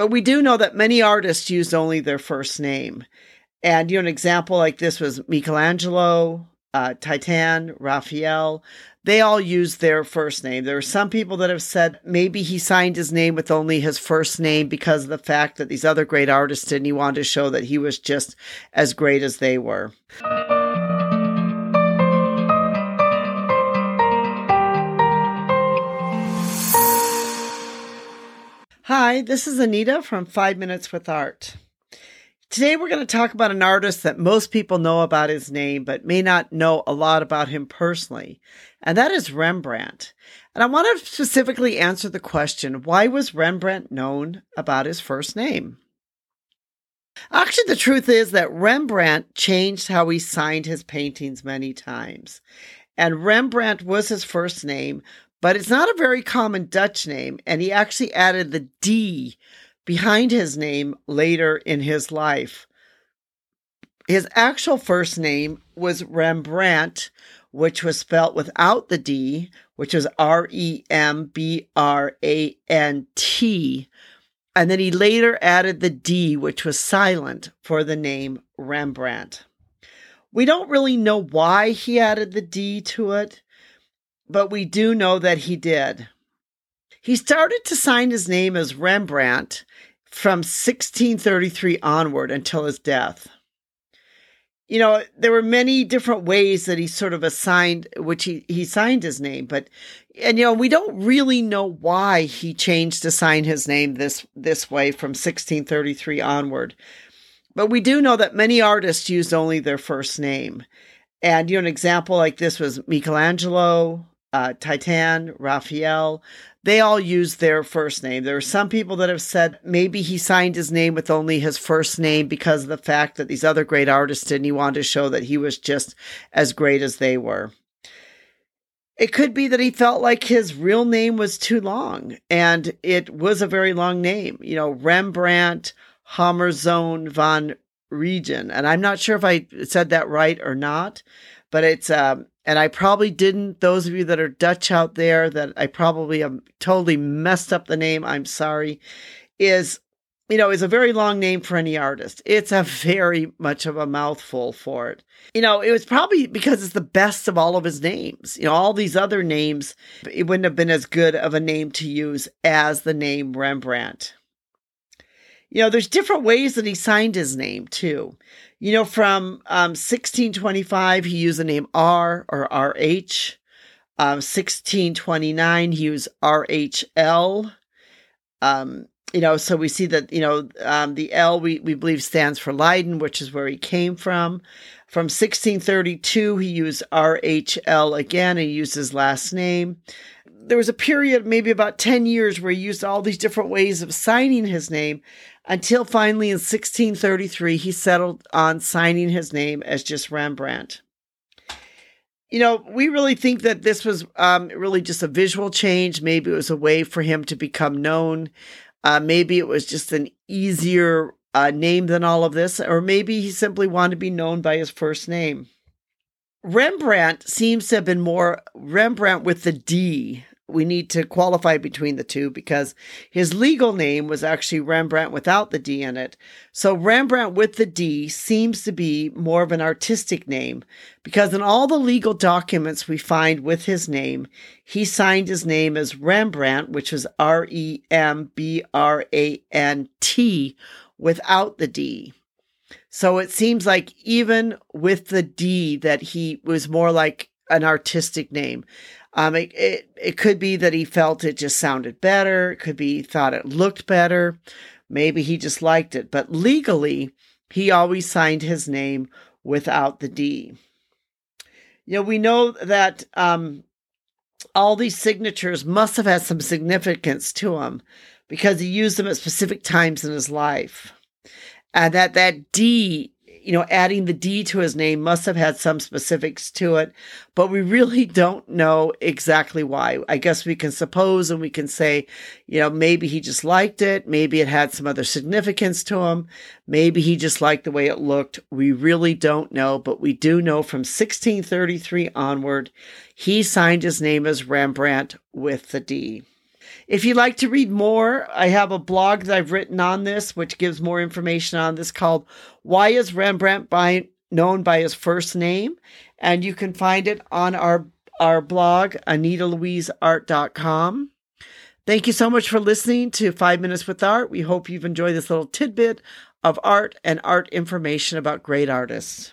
But we do know that many artists used only their first name. And, you know, an example like this was Michelangelo, Titian, Raphael. They all used their first name. There are some people that have said maybe he signed his name with only his first name because of the fact that these other great artists didn't. He wanted to show that he was just as great as they were. Hi, this is Anita from 5 Minutes with Art. Today we're going to talk about an artist that most people know about his name, but may not know a lot about him personally, and that is Rembrandt. And I want to specifically answer the question, why was Rembrandt known about his first name? Actually, the truth is that Rembrandt changed how he signed his paintings many times, and Rembrandt was his first name, but it's not a very common Dutch name, and he actually added the D behind his name later in his life. His actual first name was Rembrandt, which was spelt without the D, which was R-E-M-B-R-A-N-T. And then he later added the D, which was silent, for the name Rembrandt. We don't really know why he added the D to it, but we do know that he did. He started to sign his name as Rembrandt from 1633 onward until his death. You know, there were many different ways that he sort of assigned, which he signed his name, but, and you know, we don't really know why he changed to sign his name this way from 1633 onward. But we do know that many artists used only their first name. And, you know, an example like this was Michelangelo, Titian, Raphael. They all used their first name. There are some people that have said maybe he signed his name with only his first name because of the fact that these other great artists didn't. He wanted to show that he was just as great as they were. It could be that he felt like his real name was too long, and it was a very long name. You know, Rembrandt Hammerzone van Regen. And I'm not sure if I said that right or not, but it's... And I probably didn't. Those of you that are Dutch out there, that I probably have totally messed up the name, I'm sorry, is a very long name for any artist. It's a very much of a mouthful for it. You know, it was probably because it's the best of all of his names. You know, all these other names, it wouldn't have been as good of a name to use as the name Rembrandt. You know, there's different ways that he signed his name, too. You know, from 1625, he used the name R or RH. 1629, he used RHL. You know, so we see that, you know, the L we believe stands for Leiden, which is where he came from. From 1632, he used RHL again and used his last name. There was a period, maybe about 10 years, where he used all these different ways of signing his name until finally in 1633, he settled on signing his name as just Rembrandt. You know, we really think that this was really just a visual change. Maybe it was a way for him to become known. Maybe it was just an easier name than all of this, or maybe he simply wanted to be known by his first name. Rembrandt seems to have been more Rembrandt with the D. We need to qualify between the two because his legal name was actually Rembrandt without the D in it. So Rembrandt with the D seems to be more of an artistic name because in all the legal documents we find with his name, he signed his name as Rembrandt, which was R-E-M-B-R-A-N-T without the D. So it seems like even with the D that he was more like an artistic name. It could be that he felt it just sounded better. It could be he thought it looked better. Maybe he just liked it. But legally, he always signed his name without the D. You know, we know that all these signatures must have had some significance to him because he used them at specific times in his life. And that D, you know, adding the D to his name must have had some specifics to it, but we really don't know exactly why. I guess we can suppose and we can say, you know, maybe he just liked it. Maybe it had some other significance to him. Maybe he just liked the way it looked. We really don't know, but we do know from 1633 onward, he signed his name as Rembrandt with the D. If you'd like to read more, I have a blog that I've written on this, which gives more information on this, called Why is Rembrandt Known by His First Name? And you can find it on our blog, AnitaLouiseArt.com. Thank you so much for listening to 5 Minutes with Art. We hope you've enjoyed this little tidbit of art and art information about great artists.